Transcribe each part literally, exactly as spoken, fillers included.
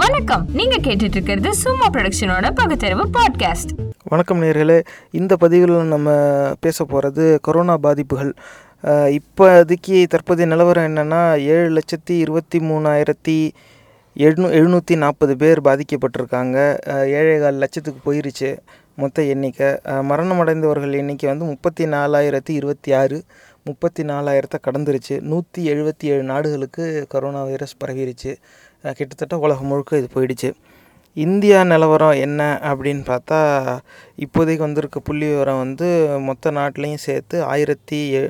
வணக்கம், நீங்க கேட்டுட்டு இருக்கிறது சும்மா ப்ரொடக்ஷனோட பகுத்தறிவு பாட்காஸ்ட். வணக்கம் நேயர்களே, இந்த பதிவில் நம்ம பேச போகிறது கொரோனா பாதிப்புகள். இப்போதைக்கு தற்போதைய நிலவரம் என்னென்னா ஏழு லட்சத்தி இருபத்தி மூணாயிரத்தி எழுநூ எழுநூற்றி நாற்பது பேர் பாதிக்கப்பட்டிருக்காங்க. ஏழேகால் லட்சத்துக்கு போயிருச்சு மொத்த எண்ணிக்கை. மரணமடைந்தவர்கள் எண்ணிக்கை வந்து முப்பத்தி நாலாயிரத்தி இருபத்தி ஆறு முப்பத்தி நாலாயிரத்தை கடந்துருச்சு. நூற்றி எழுபத்தி ஏழு நாடுகளுக்கு கொரோனா வைரஸ் பரவிடுச்சு. கிட்டத்தட்ட உலகம் முழுக்க இது போயிடுச்சு. இந்தியா நிலவரம் என்ன அப்படின்னு பார்த்தா, இப்போதைக்கு வந்திருக்க புள்ளி விவரம் வந்து மொத்த நாட்டிலையும் சேர்த்து ஆயிரத்தி எ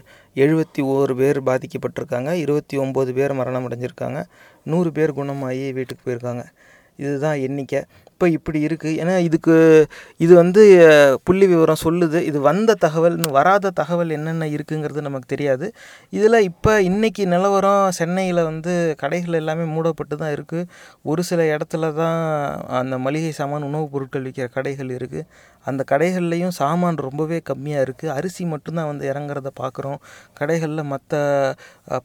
எழுபத்தி ஓரு பேர் பாதிக்கப்பட்டிருக்காங்க. இருபத்தி ஒம்பது பேர் மரணம் அடைஞ்சிருக்காங்க. நூறு பேர் குணமாகி வீட்டுக்கு போயிருக்காங்க. இதுதான் எண்ணிக்கை. இப்போ இப்படி இருக்குது. ஏன்னா இதுக்கு இது வந்து புள்ளி விவரம் சொல்லுது. இது வந்த தகவல், வராத தகவல் என்னென்ன இருக்குங்கிறது நமக்கு தெரியாது. இதில் இப்போ இன்றைக்கி நிலவரம் சென்னையில் வந்து கடைகள் எல்லாமே மூடப்பட்டு தான் இருக்குது. ஒரு சில இடத்துல தான் அந்த மளிகை சாமான், உணவுப் பொருட்கள் விற்கிற கடைகள் இருக்குது. அந்த கடைகள்லேயும் சாமான் ரொம்பவே கம்மியாக இருக்குது. அரிசி மட்டும்தான் வந்து இறங்குறத பார்க்குறோம். கடைகளில் மற்ற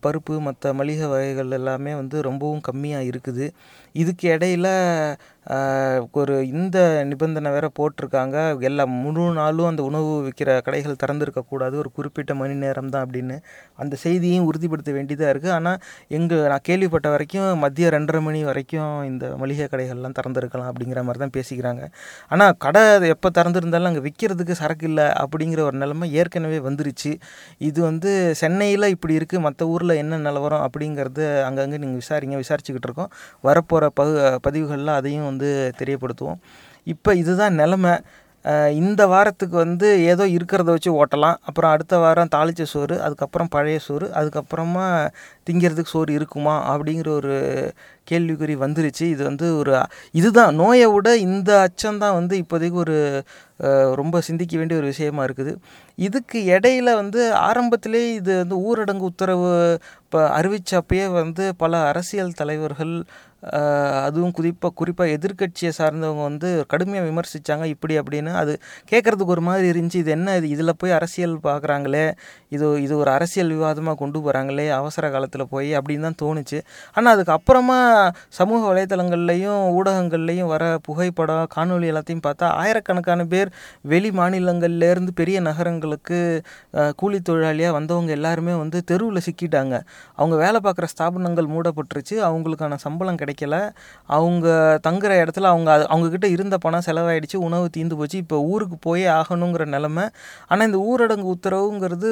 பருப்பு, மற்ற மளிகை வகைகள் எல்லாமே வந்து ரொம்பவும் கம்மியாக இருக்குது. இதுக்கு இடையில் ஒரு இந்த நிபந்தனை வேறு போட்டிருக்காங்க. எல்லா முழு நாளும் அந்த உணவு விற்கிற கடைகள் திறந்துருக்கக்கூடாது, ஒரு குறிப்பிட்ட மணி நேரம் தான் அப்படின்னு அந்த செய்தியும் உறுதிப்படுத்த வேண்டியதாக இருக்குது. ஆனால் எங்கள் நான் கேள்விப்பட்ட வரைக்கும் மதியம் ரெண்டரை மணி வரைக்கும் இந்த மளிகை கடைகள்லாம் திறந்துருக்கலாம் அப்படிங்கிற மாதிரி தான் பேசிக்கிறாங்க. ஆனால் கடை எப்போ திறந்துருந்தாலும் அங்கே விற்கிறதுக்கு சரக்கு இல்லை அப்படிங்கிற ஒரு நிலைமை ஏற்கனவே வந்துருச்சு. இது வந்து சென்னையில் இப்படி இருக்குது, மற்ற ஊரில் என்ன நிலவரம் அப்படிங்கிறது அங்கங்கே நீங்கள் விசாரிங்க. விசாரிச்சுக்கிட்டு இருக்கோம். வரப்போகிற பகு பதிவுகளில் அதையும் வந்து தெரியப்படுத்துவோம். இப்போ இதுதான் நிலமை. இந்த வாரத்துக்கு வந்து ஏதோ இருக்கிறத வச்சு ஓட்டலாம். அப்புறம் அடுத்த வாரம் தாளித்த சோறு, அதுக்கப்புறம் பழைய சோறு, அதுக்கப்புறமா திங்கிறதுக்கு சோறு இருக்குமா அப்படிங்கிற ஒரு கேள்விக்குறி வந்துருச்சு. இது வந்து ஒரு இதுதான் நோயை விட இந்த அச்சம்தான் வந்து இப்போதைக்கு ஒரு ரொம்ப சிந்திக்க வேண்டிய ஒரு விஷயமா இருக்குது. இதுக்கு இடையில் வந்து ஆரம்பத்திலே இது வந்து ஊரடங்கு உத்தரவு இப்போ அறிவித்தப்பயே வந்து பல அரசியல் தலைவர்கள், அதுவும் குறிப்பாக குறிப்பாக எதிர்கட்சியை சார்ந்தவங்க வந்து கடுமையாக விமர்சித்தாங்க. இப்படி அப்படின்னு அது கேட்குறதுக்கு ஒரு மாதிரி இருந்துச்சு. இது என்ன, இது இதில் போய் அரசியல் பார்க்குறாங்களே, இது இது ஒரு அரசியல் விவாதமாக கொண்டு போகிறாங்களே அவசர காலத்தில் போய் அப்படின்னு தான் தோணுச்சு. ஆனால் அதுக்கப்புறமா சமூக வலைத்தளங்கள்லேயும் ஊடகங்கள்லேயும் வர புகைப்படம், காணொலி எல்லாத்தையும் பார்த்தா ஆயிரக்கணக்கான பேர் வெளி மாநிலங்கள்லேருந்து பெரிய நகரங்களுக்கு கூலி தொழிலாளியாக வந்தவங்க எல்லாருமே வந்து தெருவில் சிக்கிட்டாங்க. அவங்க வேலை பார்க்குற ஸ்தாபனங்கள் மூடப்பட்டுருச்சு. அவங்களுக்கான சம்பளம் கிடைக்கல. அவங்க தங்குற இடத்துல அவங்க அவங்கக்கிட்ட இருந்த பணம் செலவாயிடுச்சு. உணவு தீந்து போச்சு. இப்போ ஊருக்கு போயே ஆகணுங்கிற நிலமை. ஆனால் இந்த ஊரடங்கு உத்தரவுங்கிறது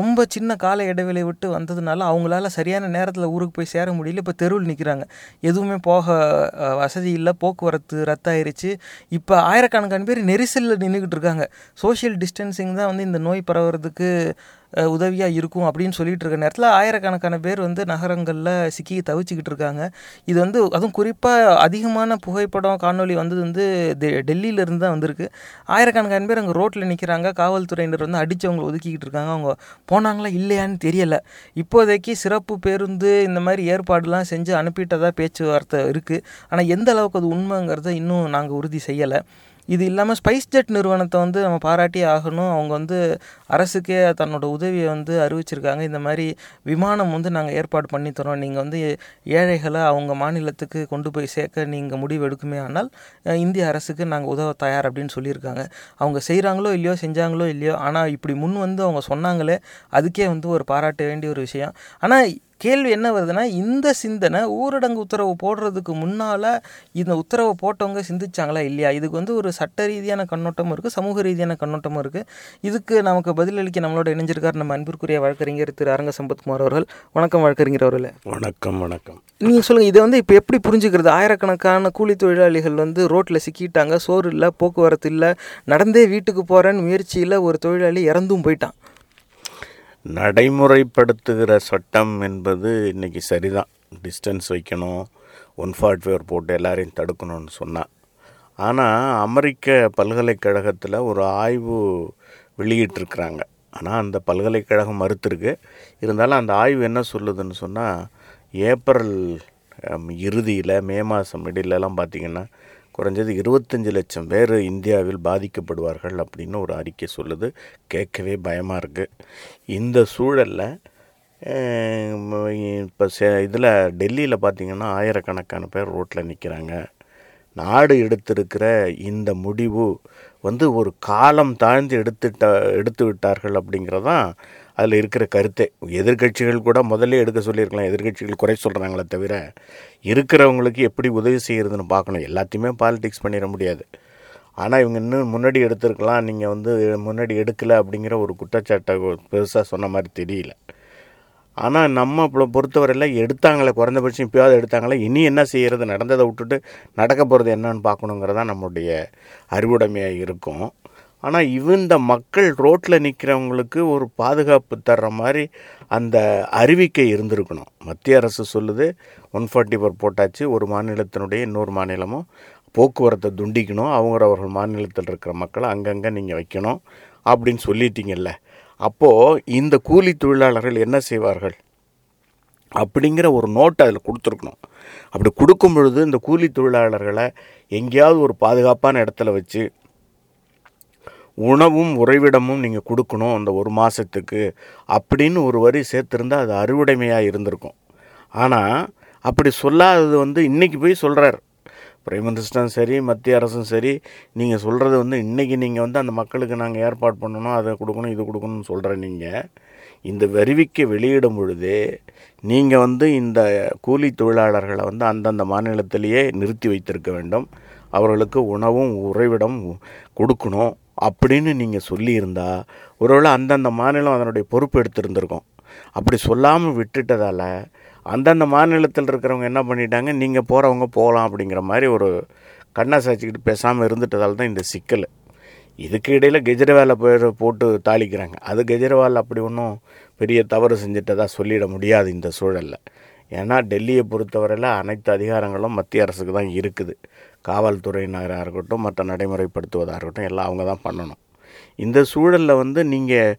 ரொம்ப சின்ன கால இடைவெளி விட்டு வந்ததுனால அவங்களால சரியான நேரத்தில் ஊருக்கு போய் சேர முடியல. இப்போ தெருவில் நிற்கிறாங்க. எதுவுமே போக வசதி இல்லை. போக்குவரத்து ரத்தாயிருச்சு. இப்போ ஆயிரக்கணக்கான பேர் நெரிசலில் நின்றுக்கிட்டு இருக்காங்க. சோஷியல் டிஸ்டன்சிங் தான் வந்து இந்த நோய் பரவுறதுக்கு உதவியாக இருக்கும் அப்படின்னு சொல்லிகிட்டு இருக்க நேரத்தில் ஆயிரக்கணக்கான பேர் வந்து நகரங்களில் சிக்கி தவிச்சிக்கிட்டு இருக்காங்க. இது வந்து அதுவும் குறிப்பாக அதிகமான புகைப்படம், காணொலி வந்தது வந்து டெ டெல்லியிலேருந்து தான் வந்திருக்கு. ஆயிரக்கணக்கான பேர் அங்கே ரோட்டில் நிற்கிறாங்க. காவல்துறையினர் வந்து அடித்தவங்களை ஒதுக்கிக்கிட்டு இருக்காங்க. அவங்க போனாங்களா இல்லையான்னு தெரியலை. இப்போதைக்கு சிறப்பு பேருந்து இந்த மாதிரி ஏற்பாடுலாம் செஞ்சு அனுப்பிட்டதாக பேச்சுவார்த்தை இருக்குது. ஆனால் எந்த அளவுக்கு அது உண்மைங்கிறத இன்னும் நாங்கள் உறுதி செய்யலை. இது இல்லாமல் ஸ்பைஸ் ஜெட் நிறுவனத்தை வந்து நம்ம பாராட்டி ஆகணும். அவங்க வந்து அரசுக்கே தன்னோட உதவியை வந்து அறிவிச்சிருக்காங்க. இந்த மாதிரி விமானம் வந்து நாங்கள் ஏற்பாடு பண்ணித்தரோம், நீங்கள் வந்து ஏழைகளை அவங்க மாநிலத்துக்கு கொண்டு போய் சேர்க்க நீங்கள் முடிவு எடுக்குமே ஆனால் இந்திய அரசுக்கு நாங்கள் உதவ தயார் அப்படின்னு சொல்லியிருக்காங்க. அவங்க செய்கிறாங்களோ இல்லையோ, செஞ்சாங்களோ இல்லையோ, ஆனால் இப்படி முன் வந்து அவங்க சொன்னாங்களே, அதுக்கே வந்து ஒரு பாராட்ட வேண்டிய ஒரு விஷயம். ஆனால் கேள்வி என்ன வருதுன்னா, இந்த சிந்தனை ஊரடங்கு உத்தரவு போடுறதுக்கு முன்னால் இந்த உத்தரவை போட்டவங்க சிந்திச்சாங்களா இல்லையா? இதுக்கு வந்து ஒரு சட்ட ரீதியான கண்ணோட்டமும் இருக்குது, சமூக ரீதியான கண்ணோட்டமும் இருக்குது. இதுக்கு நமக்கு பதிலளிக்க நம்மளோட இணைஞ்சிருக்கார் நம்ம அன்பிற்குரிய வழக்கறிஞர் திரு அரங்க சம்பத்குமார் அவர்கள். வணக்கம் வழக்கறிஞர் அவர்களே. வணக்கம். வணக்கம். நீங்கள் சொல்லுங்கள், இதை வந்து இப்போ எப்படி புரிஞ்சுக்கிறது? ஆயிரக்கணக்கான கூலி தொழிலாளிகள் வந்து ரோட்டில் சிக்கிட்டாங்க. சோறு இல்லை, போக்குவரத்து இல்லை, நடந்தே வீட்டுக்கு போகிறேன்னு முயற்சியில் ஒரு தொழிலாளி இறந்தும் போயிட்டான். நடைமுறைப்படுத்துகிற சட்டம் என்பது இன்றைக்கி சரிதான். டிஸ்டன்ஸ் வைக்கணும், ஒன் ஃபார்ட்டி ஃபைவ் போட்டு எல்லாரையும் தடுக்கணும்னு சொன்னான். ஆனால் அமெரிக்க பல்கலைக்கழகத்தில் ஒரு ஆய்வு வெளியிட்டிருக்கிறாங்க. ஆனால் அந்த பல்கலைக்கழகம் மறுத்திருக்கு. இருந்தாலும் அந்த ஆய்வு என்ன சொல்லுதுன்னு சொன்னால், ஏப்ரல் இறுதியில் மே மாதம் இடையிலலாம் பார்த்திங்கன்னா குறைஞ்சது இருபத்தஞ்சி லட்சம் பேர் இந்தியாவில் பாதிக்கப்படுவார்கள் அப்படின்னு ஒரு அறிக்கை சொல்லுது. கேட்கவே பயமாக இருக்குது. இந்த சூழலில் இப்போ சே இதில் டெல்லியில் பார்த்திங்கன்னா ஆயிரக்கணக்கான பேர் ரோட்டில் நிற்கிறாங்க. நாடு எடுத்திருக்கிற இந்த முடிவு வந்து ஒரு காலம் தாழ்ந்து எடுத்துட்ட எடுத்து விட்டார்கள் அப்படிங்கிறதான் அதில் இருக்கிற கருத்தே. எதிர்கட்சிகள் கூட முதல்ல எடுக்க சொல்லியிருக்கலாம். எதிர்கட்சிகள் குறை சொல்கிறாங்களே தவிர இருக்கிறவங்களுக்கு எப்படி உதவி செய்கிறதுன்னு பார்க்கணும். எல்லாத்தையுமே பாலிடிக்ஸ் பண்ணிட முடியாது. ஆனால் இவங்க இன்னும் முன்னாடி எடுத்துருக்கலாம், நீங்கள் வந்து முன்னாடி எடுக்கலை அப்படிங்கிற ஒரு குற்றச்சாட்டை பெருசாக சொன்ன மாதிரி தெரியல. ஆனால் நம்ம இப்போ பொறுத்தவரையில் எடுத்தாங்களே, குறைந்தபட்சம் இப்போயாவது எடுத்தாங்களே, இனி என்ன செய்கிறது, நடந்ததை விட்டுட்டு நடக்க போகிறது என்னன்னு பார்க்கணுங்கிறதான் நம்முடைய அறிவுடைமையாக இருக்கும். ஆனால் இந்த மக்கள் ரோட்டில் நிற்கிறவங்களுக்கு ஒரு பாதுகாப்பு தர்ற மாதிரி அந்த அறிவிக்கை இருந்திருக்கணும். மத்திய அரசு சொல்லுது ஒன் ஃபார்ட்டி ஃபோர் போட்டாச்சு, ஒரு மாநிலத்தினுடைய இன்னொரு மாநிலமும் போக்குவரத்தை துண்டிக்கணும், அவங்க அவர்கள் மாநிலத்தில் இருக்கிற மக்களை அங்கங்கே நீங்கள் வைக்கணும் அப்படின்னு சொல்லிட்டீங்கல்ல, அப்போது இந்த கூலி தொழிலாளர்கள் என்ன செய்வார்கள் அப்படிங்கிற ஒரு நோட்டை அதில் கொடுத்துருக்கணும். அப்படி கொடுக்கும் பொழுது இந்த கூலி தொழிலாளர்களை எங்கேயாவது ஒரு பாதுகாப்பான இடத்துல வச்சு உணவும் உறைவிடமும் நீங்கள் கொடுக்கணும் அந்த ஒரு மாதத்துக்கு அப்படின்னு ஒரு வரி சேர்த்துருந்தால் அது அறுவடைமையாக இருந்திருக்கும். ஆனால் அப்படி சொல்லாதது வந்து இன்றைக்கி போய் சொல்கிறார் பிரைம் மினிஸ்டரும் சரி மத்திய அரசும் சரி, நீங்கள் சொல்கிறது வந்து இன்றைக்கி நீங்கள் வந்து அந்த மக்களுக்கு நாங்கள் ஏற்பாடு பண்ணணும், அதை கொடுக்கணும், இது கொடுக்கணும்னு சொல்கிற நீங்கள் இந்த அறிவிக்கை வெளியிடும் பொழுது நீங்கள் வந்து இந்த கூலி தொழிலாளர்களை வந்து அந்தந்த மாநிலத்திலேயே நிறுத்தி வைத்திருக்க வேண்டும், அவர்களுக்கு உணவும் உறைவிடம் கொடுக்கணும் அப்படின்னு நீங்கள் சொல்லியிருந்தால் ஒருவேளை அந்தந்த மாநிலம் அதனுடைய பொறுப்பு எடுத்திருந்திருக்கோம். அப்படி சொல்லாமல் விட்டுட்டதால் அந்தந்த மாநிலத்தில் இருக்கிறவங்க என்ன பண்ணிட்டாங்க, நீங்கள் போகிறவங்க போகலாம் அப்படிங்கிற மாதிரி ஒரு கண்ணை சாய்ச்சிக்கிட்டு பேசாமல் இருந்துட்டதால் தான் இந்த சிக்கல். இதுக்கு இடையில் கெஜ்ரிவாலை பேர் போட்டு தாளிக்கிறாங்க. அது கெஜ்ரிவால் அப்படி ஒன்றும் பெரிய தவறு செஞ்சுட்டதாக சொல்லிட முடியாது இந்த சூழலில். ஏன்னா டெல்லியை பொறுத்தவரையில் அனைத்து அதிகாரங்களும் மத்திய அரசுக்கு தான் இருக்குது. காவல்துறையினராக இருக்கட்டும், மற்ற நடைமுறைப்படுத்துவதாக இருக்கட்டும், எல்லாம் அவங்க தான் பண்ணணும். இந்த சூழலில் வந்து நீங்கள்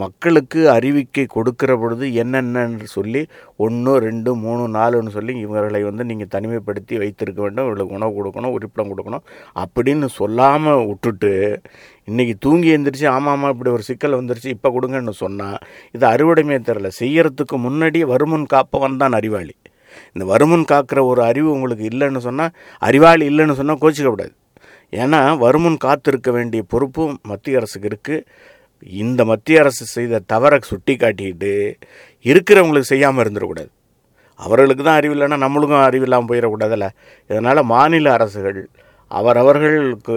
மக்களுக்கு அறிவிக்கை கொடுக்குற பொழுது என்னென்னு சொல்லி ஒன்று ரெண்டு மூணு நாலுன்னு சொல்லி இவர்களை வந்து நீங்கள் தனிமைப்படுத்தி வைத்திருக்க வேண்டும், இவர்களுக்கு உணவு கொடுக்கணும், உறுப்பிடம் கொடுக்கணும் அப்படின்னு சொல்லாமல் விட்டுட்டு இன்றைக்கி தூங்கி எழுந்திரிச்சு ஆமாம் ஆமாம் இப்படி ஒரு சிக்கல் வந்துருச்சு இப்போ கொடுங்கன்னு சொன்னால் இது அறுவடைமையை தெரில. செய்கிறதுக்கு முன்னாடி வருமுன் காப்பவன் தான் அறிவாளி. இந்த வருமுன் காக்கிற ஒரு அறிவு உங்களுக்கு இல்லைன்னு சொன்னால், அறிவாளி இல்லைன்னு சொன்னால் கோச்சிக்கக்கூடாது. ஏன்னா வருமுன் காத்திருக்க வேண்டிய பொறுப்பும் மத்திய அரசுக்கு இருக்குது. இந்த மத்திய அரசு செய்த தவறை சுட்டி காட்டிக்கிட்டு இருக்கிறவங்களுக்கு செய்யாமல் இருந்துடக்கூடாது. அவர்களுக்கு தான் அறிவு இல்லைன்னா நம்மளுக்கும் அறிவு இல்லாமல் போயிடக்கூடாதுல்ல. இதனால் மாநில அரசுகள் அவரவர்களுக்கு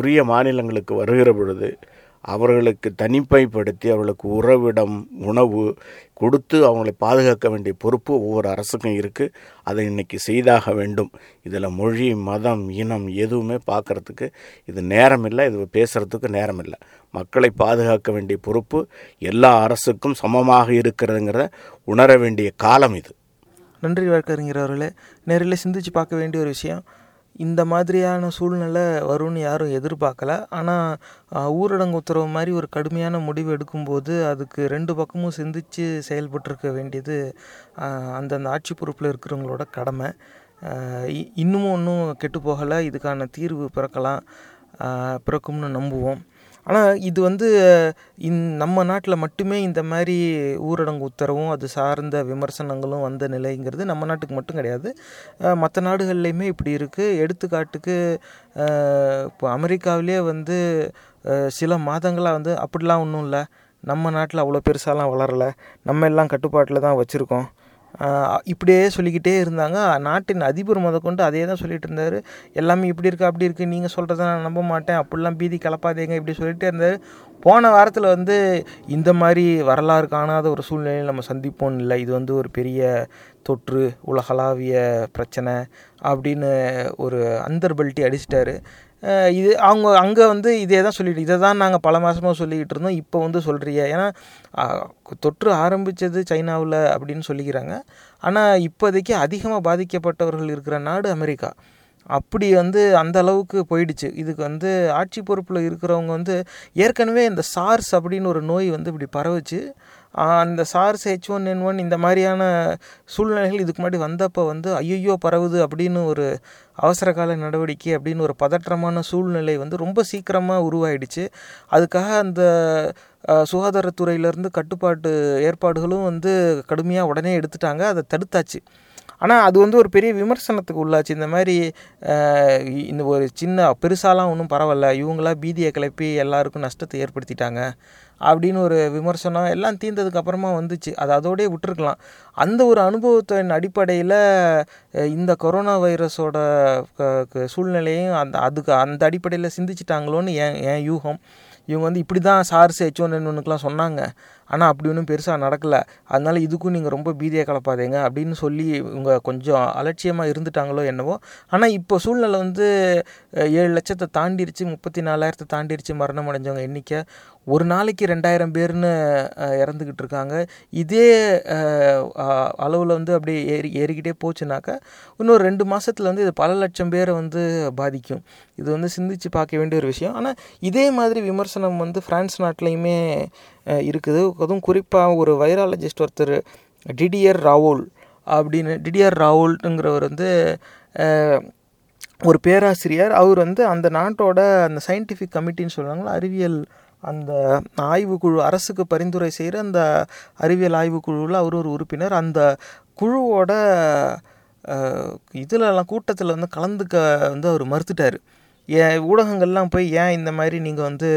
உரிய மாநிலங்களுக்கு வருகிற பொழுது அவர்களுக்கு தனிமைப்படுத்தி அவர்களுக்கு உறவிடம் உணவு கொடுத்து அவங்களை பாதுகாக்க வேண்டிய பொறுப்பு ஒவ்வொரு அரசுக்கும் இருக்குது. அதை இன்றைக்கி செய்தாக வேண்டும். இதில் மொழி மதம் இனம் எதுவுமே பார்க்குறதுக்கு இது நேரம் இல்லை, இது பேசுகிறதுக்கு நேரம் இல்லை. மக்களை பாதுகாக்க வேண்டிய பொறுப்பு எல்லா அரசுக்கும் சமமாக இருக்கிறதுங்கிறத உணர வேண்டிய காலம் இது. நன்றி வழக்கறிஞர் அவர்களே. நேரில் சிந்திச்சு பார்க்க வேண்டிய ஒரு விஷயம். இந்த மாதிரியான சூழ்நிலை வரும்னு யாரும் எதிர்பார்க்கல. ஆனால் ஊரடங்கு உத்தரவு மாதிரி ஒரு கடுமையான முடிவு எடுக்கும்போது அதுக்கு ரெண்டு பக்கமும் சிந்தித்து செயல்பட்டுருக்க வேண்டியது அந்தந்த ஆட்சி பொறுப்பில் இருக்கிறவங்களோட கடமை. இன்னமும் ஒன்றும் கெட்டு போகலை, இதுக்கான தீர்வு பிறக்கலாம், பிறக்கும்னு நம்புவோம். ஆனால் இது வந்து இந் நம்ம நாட்டில் மட்டுமே இந்த மாதிரி ஊரடங்கு உத்தரவும் அது சார்ந்த விமர்சனங்களும் வந்த நிலைங்கிறது நம்ம நாட்டுக்கு மட்டும் கிடையாது, மற்ற நாடுகள்லேயுமே இப்படி இருக்குது. எடுத்துக்காட்டுக்கு இப்போ அமெரிக்காவிலே வந்து சில மாதங்களாக வந்து அப்படிலாம் ஒன்றும் இல்லை, நம்ம நாட்டில் அவ்வளோ பெருசாலாம் வளரலை, நம்ம எல்லாம் கட்டுப்பாட்டில் தான் வச்சுருக்கோம் இப்படியே சொல்லிக்கிட்டே இருந்தாங்க. நாட்டின் அதிபர் முத கொண்டு அதே தான் சொல்லிகிட்டு இருந்தார். எல்லாமே இப்படி இருக்குது அப்படி இருக்குது, நீங்கள் சொல்கிறத நான் நம்ப மாட்டேன், அப்படிலாம் பீதி கலப்பாதீங்க இப்படி சொல்லிகிட்டே இருந்தார். போன வாரத்தில் வந்து இந்த மாதிரி வரலாறு காணாத ஒரு சூழ்நிலையில் நம்ம சந்திப்போம் இல்லை, இது வந்து ஒரு பெரிய தொற்று உலகளாவிய பிரச்சனை அப்படின்னு ஒரு அந்தர்பல்ட்டி அடிச்சிட்டாரு. இது அவங்க அங்கே வந்து இதே தான் சொல்லிட்டு இதை தான் நாங்கள் பல மாதமாக சொல்லிக்கிட்டு இருந்தோம், இப்போ வந்து சொல்கிறீங்க. ஏன்னா தொற்று ஆரம்பித்தது சைனாவில் அப்படின்னு சொல்லிக்கிறாங்க, ஆனால் இப்போதைக்கு அதிகமாக பாதிக்கப்பட்டவர்கள் இருக்கிற நாடு அமெரிக்கா. அப்படி வந்து அந்த அளவுக்கு போயிடுச்சு. இதுக்கு வந்து ஆட்சி பொறுப்பில் இருக்கிறவங்க வந்து ஏற்கனவே இந்த சார்ஸ் அப்படின்னு ஒரு நோய் வந்து இப்படி பரவுச்சு, அந்த SARS H one N one இந்த மாதிரியான சூழ்நிலைகள் இதுக்கு முன்னாடி வந்தப்போ வந்து ஐயோ பரவுது அப்படின்னு ஒரு அவசரகால நடவடிக்கை அப்படின்னு ஒரு பதற்றமான சூழ்நிலை வந்து ரொம்ப சீக்கிரமாக உருவாயிடுச்சு. அதுக்காக அந்த சுகாதாரத்துறையிலேருந்து கட்டுப்பாட்டு ஏற்பாடுகளும் வந்து கடுமையாக உடனே எடுத்துட்டாங்க, அதை தடுத்தாச்சு. ஆனால் அது வந்து ஒரு பெரிய விமர்சனத்துக்கு உள்ளாச்சு. இந்த மாதிரி இந்த ஒரு சின்ன பெருசாலாம் ஒன்றும் பரவாயில்ல, இவங்களாம் பீதியை கிளப்பி எல்லாருக்கும் நஷ்டத்தை ஏற்படுத்திட்டாங்க அப்படின்னு ஒரு விமர்சனம் எல்லாம் தீர்ந்ததுக்கப்புறமா வந்துச்சு. அது அதோடய விட்டுருக்கலாம். அந்த ஒரு அனுபவத்தின் அடிப்படையில் இந்த கொரோனா வைரஸோட சூழ்நிலையும் அந்த அதுக்கு அந்த அடிப்படையில் சிந்திச்சிட்டாங்களோன்னு என் என் யூகம். இவங்க வந்து இப்படி தான் சார்ஸ் ஹெச் ஒன் என் ஒன்றுக்கெலாம் சொன்னாங்க, ஆனால் அப்படி ஒன்றும் பெருசாக நடக்கலை, அதனால் இதுக்கும் நீங்கள் ரொம்ப பீதியை கலப்பாதீங்க அப்படின்னு சொல்லி இவங்க கொஞ்சம் அலட்சியமாக இருந்துட்டாங்களோ என்னவோ. ஆனால் இப்போ சூழ்நிலை வந்து ஏழு லட்சத்தை தாண்டிடுச்சு, முப்பத்தி நாலாயிரத்தை தாண்டிடுச்சு மரணம் அடைஞ்சவங்க எண்ணிக்கை. ஒரு நாளைக்கு ரெண்டாயிரம் பேர்னு இறந்துக்கிட்டு இருக்காங்க. இதே அளவில் வந்து அப்படியே ஏறி ஏறிக்கிட்டே போச்சுனாக்கா இன்னொரு ரெண்டு மாதத்தில் வந்து இது பல லட்சம் பேரை வந்து பாதிக்கும். இது வந்து சிந்தித்து பார்க்க வேண்டிய ஒரு விஷயம். ஆனால் இதே மாதிரி விமர்சனம் வந்து ஃப்ரான்ஸ் நாட்டிலையுமே இருக்குது. அதுவும் குறிப்பாக ஒரு வைராலஜிஸ்ட் ஒருத்தர் டிடியர் ராவோல் அப்படின்னு டிடியர் ராவோல்ட்டுங்கிறவர் வந்து ஒரு பேராசிரியர். அவர் வந்து அந்த நாட்டோட அந்த சயின்டிஃபிக் கமிட்டின்னு சொல்கிறாங்களா, அறிவியல் அந்த ஆய்வுக்குழு, அரசுக்கு பரிந்துரை செய்கிற அந்த அறிவியல் ஆய்வுக்குழுவில் அவர் ஒரு உறுப்பினர். அந்த குழுவோட இதிலலாம் கூட்டத்தில் வந்து கலந்துக்க வந்து அவர் மறுத்துட்டார். ஏன் ஊடகங்கள்லாம் போய் ஏன் இந்த மாதிரி நீங்கள் வந்து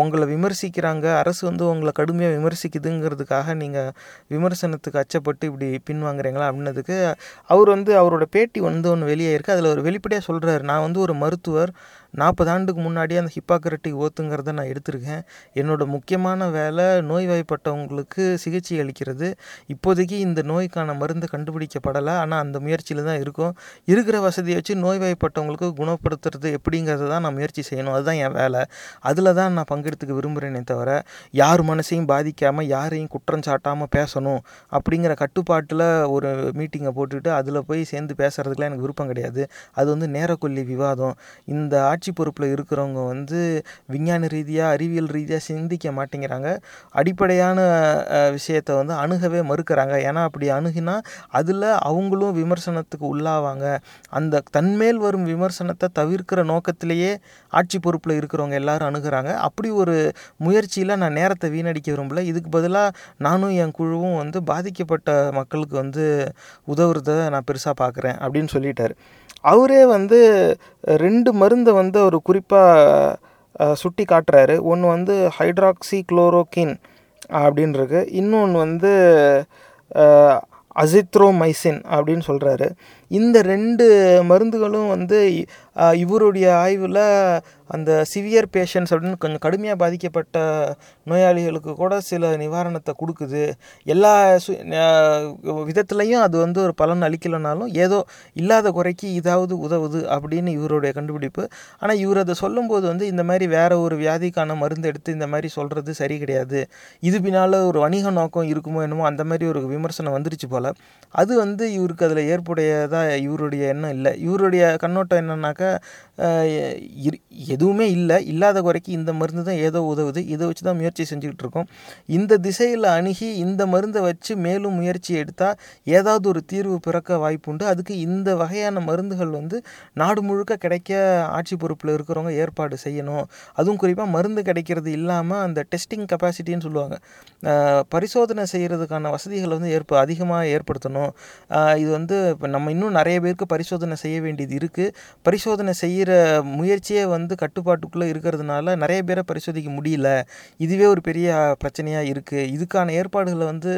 உங்களை விமர்சிக்கிறாங்க, அரசு வந்து உங்களை கடுமையாக விமர்சிக்குதுங்கிறதுக்காக நீங்கள் விமர்சனத்துக்கு அச்சப்பட்டு இப்படி பின்வாங்குறீங்களா அப்படின்னதுக்கு அவர் வந்து அவரோட பேட்டி வந்து ஒன்று வெளியாயிருக்கு. அதில் ஒரு வெளிப்படையாக சொல்கிறார், நான் வந்து ஒரு மருத்துவர், நாற்பது ஆண்டுக்கு முன்னாடியே அந்த ஹிப்பாக்ரட்டிக் ஓத்துங்கிறத நான் எடுத்திருக்கேன். என்னோட முக்கியமான வேலை நோய்வாய்ப்பட்டவங்களுக்கு சிகிச்சை அளிக்கிறது. இப்போதைக்கு இந்த நோய்க்கான மருந்து கண்டுபிடிக்கப்படலை, ஆனால் அந்த முயற்சியில் தான் இருக்கும். இருக்கிற வசதியை வச்சு நோய்வாய்ப்பட்டவங்களுக்கு குணப்படுத்துறது எப்படிங்கிறத தான் நான் முயற்சி செய்யணும், அதுதான் என் வேலை, அதில் தான் நான் பங்கெடுத்துக்க விரும்புகிறேனே தவிர யார் மனசையும் பாதிக்காமல் யாரையும் குற்றம் சாட்டாமல் பேசணும் அப்படிங்கிற கட்டுப்பாட்டில் ஒரு மீட்டிங்கை போட்டுக்கிட்டு அதில் போய் சேர்ந்து பேசுகிறதுக்குலாம் எனக்கு விருப்பம் கிடையாது. அது வந்து நேரக்கொல்லி விவாதம். இந்த ஆட்சி பொறுப்பில் இருக்கிறவங்க வந்து விஞ்ஞான ரீதியாக அறிவியல் ரீதியாக சிந்திக்க மாட்டேங்கிறாங்க, அடிப்படையான விஷயத்தை வந்து அணுகவே மறுக்கிறாங்க. ஏன்னா அப்படி அணுகினா அதில் அவங்களும் விமர்சனத்துக்கு உள்ளாவாங்க. அந்த தன்மேல் வரும் விமர்சனத்தை தவிர்க்கிற நோக்கத்திலேயே ஆட்சி பொறுப்பில் இருக்கிறவங்க எல்லாரும் அணுகிறாங்க. அப்படி ஒரு முயற்சியில் நான் நேரத்தை வீணடிக்க விரும்பலை. இதுக்கு பதிலாக நானும் என் குழுவும் வந்து பாதிக்கப்பட்ட மக்களுக்கு வந்து உதவுறதை நான் பெருசாக பார்க்குறேன் அப்படின்னு சொல்லிட்டார். அவரே வந்து ரெண்டு மருந்தை வந்து அவர் குறிப்பாக சுட்டி காட்டுறாரு. ஒன்று வந்து ஹைட்ராக்சி குளோரோக்கின் அப்படின்றது, இன்னொன்று வந்து அசித்ரோமைசின் அப்படின்னு சொல்கிறாரு. இந்த ரெண்டு மருந்துகளும் வந்து இவருடைய ஆய்வில் அந்த சிவியர் பேஷண்ட்ஸ் அப்படின்னு கொஞ்சம் கடுமையாக பாதிக்கப்பட்ட நோயாளிகளுக்கு கூட சில நிவாரணத்தை கொடுக்குது. எல்லா சு விதத்துலேயும் அது வந்து ஒரு பலன் அளிக்கலைனாலும் ஏதோ இல்லாத குறைக்கு இதாவது உதவுது அப்படின்னு இவருடைய கண்டுபிடிப்பு. ஆனால் இவர் அதை சொல்லும்போது வந்து இந்த மாதிரி வேறு ஒரு வியாதிக்கான மருந்து எடுத்து இந்த மாதிரி சொல்கிறது சரி கிடையாது, இது பின்னால் ஒரு வணிக நோக்கம் இருக்குமோ என்னமோ அந்த மாதிரி ஒரு விமர்சனம் வந்துருச்சு போல். அது வந்து இவருக்கு அதில் ஏற்புடையதாக இவருடைய எண்ணம் இல்லை. இவருடைய கண்ணோட்டம் என்னன்னாக்கா எதுவுமே இல்லை, இல்லாத குறைக்கு இந்த மருந்து தான் ஏதோ உதவுது, இதை வச்சு தான் முயற்சி செஞ்சுக்கிட்டு இருக்கோம், இந்த திசையில் அணுகி இந்த மருந்தை வச்சு மேலும் முயற்சி எடுத்தால் ஏதாவது ஒரு தீர்வு பிறக்க வாய்ப்புண்டு, அதுக்கு இந்த வகையான மருந்துகள் வந்து நாடு முழுக்க கிடைக்க ஆட்சி பொறுப்பில் இருக்கிறவங்க ஏற்பாடு செய்யணும். அதுவும் குறிப்பாக மருந்து கிடைக்கிறது இல்லாமல் அந்த டெஸ்டிங் கெப்பாசிட்டின்னு சொல்லுவாங்க, பரிசோதனை செய்கிறதுக்கான வசதிகளை வந்து ஏற்ப அதிகமாக ஏற்படுத்தணும். இது வந்து இப்போ நம்ம இன்னும் நிறைய பேருக்கு பரிசோதனை செய்ய வேண்டியது இருக்குது. பரிசோதனை செய்கிற முயற்சியே வந்து கட்டுப்பாட்டுக்குள்ளே இருக்கிறதுனால நிறைய பேரை பரிசோதிக்க முடியல, இதுவே ஒரு பெரிய பிரச்சனையாக இருக்குது. இதுக்கான ஏற்பாடுகளை வந்து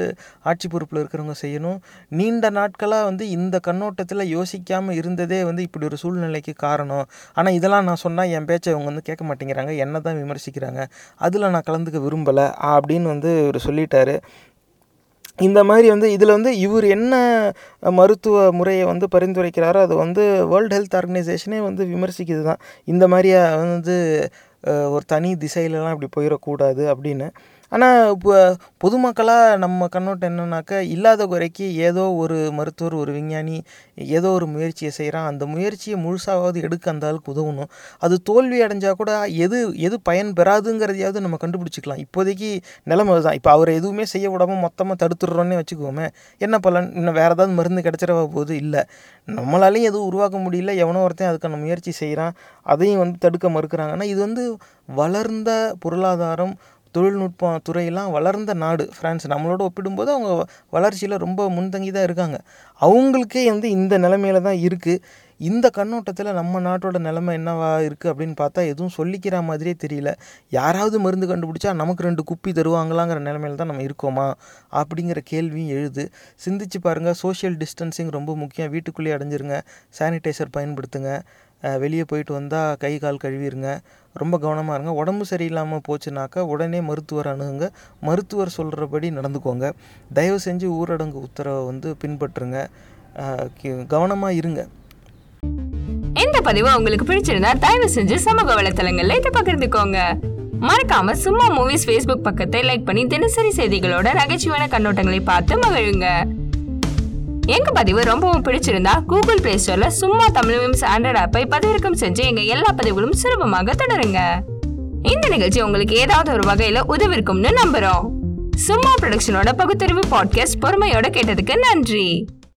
ஆட்சி பொறுப்பில் இருக்கிறவங்க செய்யணும். நீண்ட நாட்களாக வந்து இந்த கண்ணோட்டத்தில் யோசிக்காமல் இருந்ததே வந்து இப்படி ஒரு சூழ்நிலைக்கு காரணம். ஆனால் இதெல்லாம் நான் சொன்னால் என் பேச்சை அவங்க வந்து கேட்க மாட்டேங்கிறாங்க, என்னை தான் விமர்சிக்கிறாங்க, அதில் நான் கலந்துக்க விரும்பலை அப்படின்னு வந்து இவர் சொல்லிட்டாரு. இந்த மாதிரி வந்து இதில் வந்து இவர் என்ன மருத்துவ முறையை வந்து பரிந்துரைக்கிறாரோ அது வந்து வேர்ல்டு ஹெல்த் ஆர்கனைசேஷனே வந்து விமர்சிக்குது தான், இந்த மாதிரியாக வந்து ஒரு தனி திசையிலலாம் இப்படி போயிடக்கூடாது அப்படின்னு. ஆனால் இப்போ பொதுமக்களாக நம்ம கண்ணோட்டம் என்னன்னாக்கா, இல்லாத குறைக்கு ஏதோ ஒரு மருத்துவர், ஒரு விஞ்ஞானி ஏதோ ஒரு முயற்சியை செய்கிறான், அந்த முயற்சியை முழுசாவது எடுக்க அந்த ஆளுக்கு உதவணும். அது தோல்வி அடைஞ்சால் கூட எது எது பயன் பெறாதுங்கிறதையாவது நம்ம கண்டுபிடிச்சிக்கலாம். இப்போதைக்கு நிலைமை தான். இப்போ அவர் எதுவுமே செய்ய விடாமல் மொத்தமாக தடுத்துடுறோன்னே வச்சுக்கோமே, என்ன பலன்? இன்னும் வேறு ஏதாவது மருந்து கிடச்சிடவா போகுது? இல்லை, நம்மளாலேயும் எதுவும் உருவாக்க முடியல, எவனோ ஒருத்தையும் அதுக்கான முயற்சி செய்கிறான், அதையும் வந்து தடுக்க மறுக்கிறாங்கன்னா இது வந்து வளர்ந்த பொருளாதாரம் தொழில்நுட்ப துறையெல்லாம் வளர்ந்த நாடு ஃப்ரான்ஸ் நம்மளோட ஒப்பிடும்போது அவங்க வளர்ச்சியில் ரொம்ப முன்தங்கி தான் இருக்காங்க. அவங்களுக்கே வந்து இந்த நிலைமையில தான் இருக்குது. இந்த கண்ணோட்டத்தில் நம்ம நாட்டோட நிலைமை என்னவா இருக்குது அப்படின்னு பார்த்தா எதுவும் சொல்லிக்கிற மாதிரியே தெரியல. யாராவது மருந்து கண்டுபிடிச்சா நமக்கு ரெண்டு குப்பி தருவாங்களாங்கிற நிலைமையில தான் நம்ம இருக்கோமா அப்படிங்கிற கேள்வியும் எழுது. சிந்திச்சு பாருங்கள். சோஷியல் டிஸ்டன்சிங் ரொம்ப முக்கியம். வீட்டுக்குள்ளேயே அடைஞ்சிருங்க, சானிடைசர் பயன்படுத்துங்க, வெளியே போயிட்டு வந்தால் கை கால் கழுவிடுங்க, ரொம்ப கவனமாக இருங்க. உடம்பு சரியில்லாமல் போச்சுனாக்கா உடனே மருத்துவர் அணுகுங்க, மருத்துவர் சொல்கிறபடி நடந்துக்கோங்க. தயவு செஞ்சு ஊரடங்கு உத்தரவை வந்து பின்பற்றுங்க, கவனமாக இருங்க. இந்த பதிவு உங்களுக்கு பிடிச்சிருந்தா தயவு செஞ்சு சமூக வலைத்தளங்கள்ல இதை பகிர்ந்துக்கோங்க. மறக்காம சும்மா மூவிஸ் ஃபேஸ்புக் பக்கத்தை லைக் பண்ணி தினசரி செய்திகளோட நகைச்சுவையான கண்ணோட்டங்களை பார்த்து மகிழுங்க. எங்க பதிவு ரொம்பவும் பிடிச்சிருந்தா கூகுள் பிளே ஸ்டோர்ல சும்மா தமிழ் மீம்ஸ் ஆண்ட்ராய்ட் ஆப்பை பதிவிறக்கம் செஞ்சு எங்க எல்லா பதிவுகளும் சுலபமாக தொடருங்க. இந்த நிகழ்ச்சி உங்களுக்கு ஏதாவது ஒரு வகையில உதவிருக்கும்னு நம்புறோம். சும்மா ப்ரொடக்ஷனோட பகுத்தறிவு பாட்காஸ்ட் பொறுமையோட கேட்டதுக்கு நன்றி.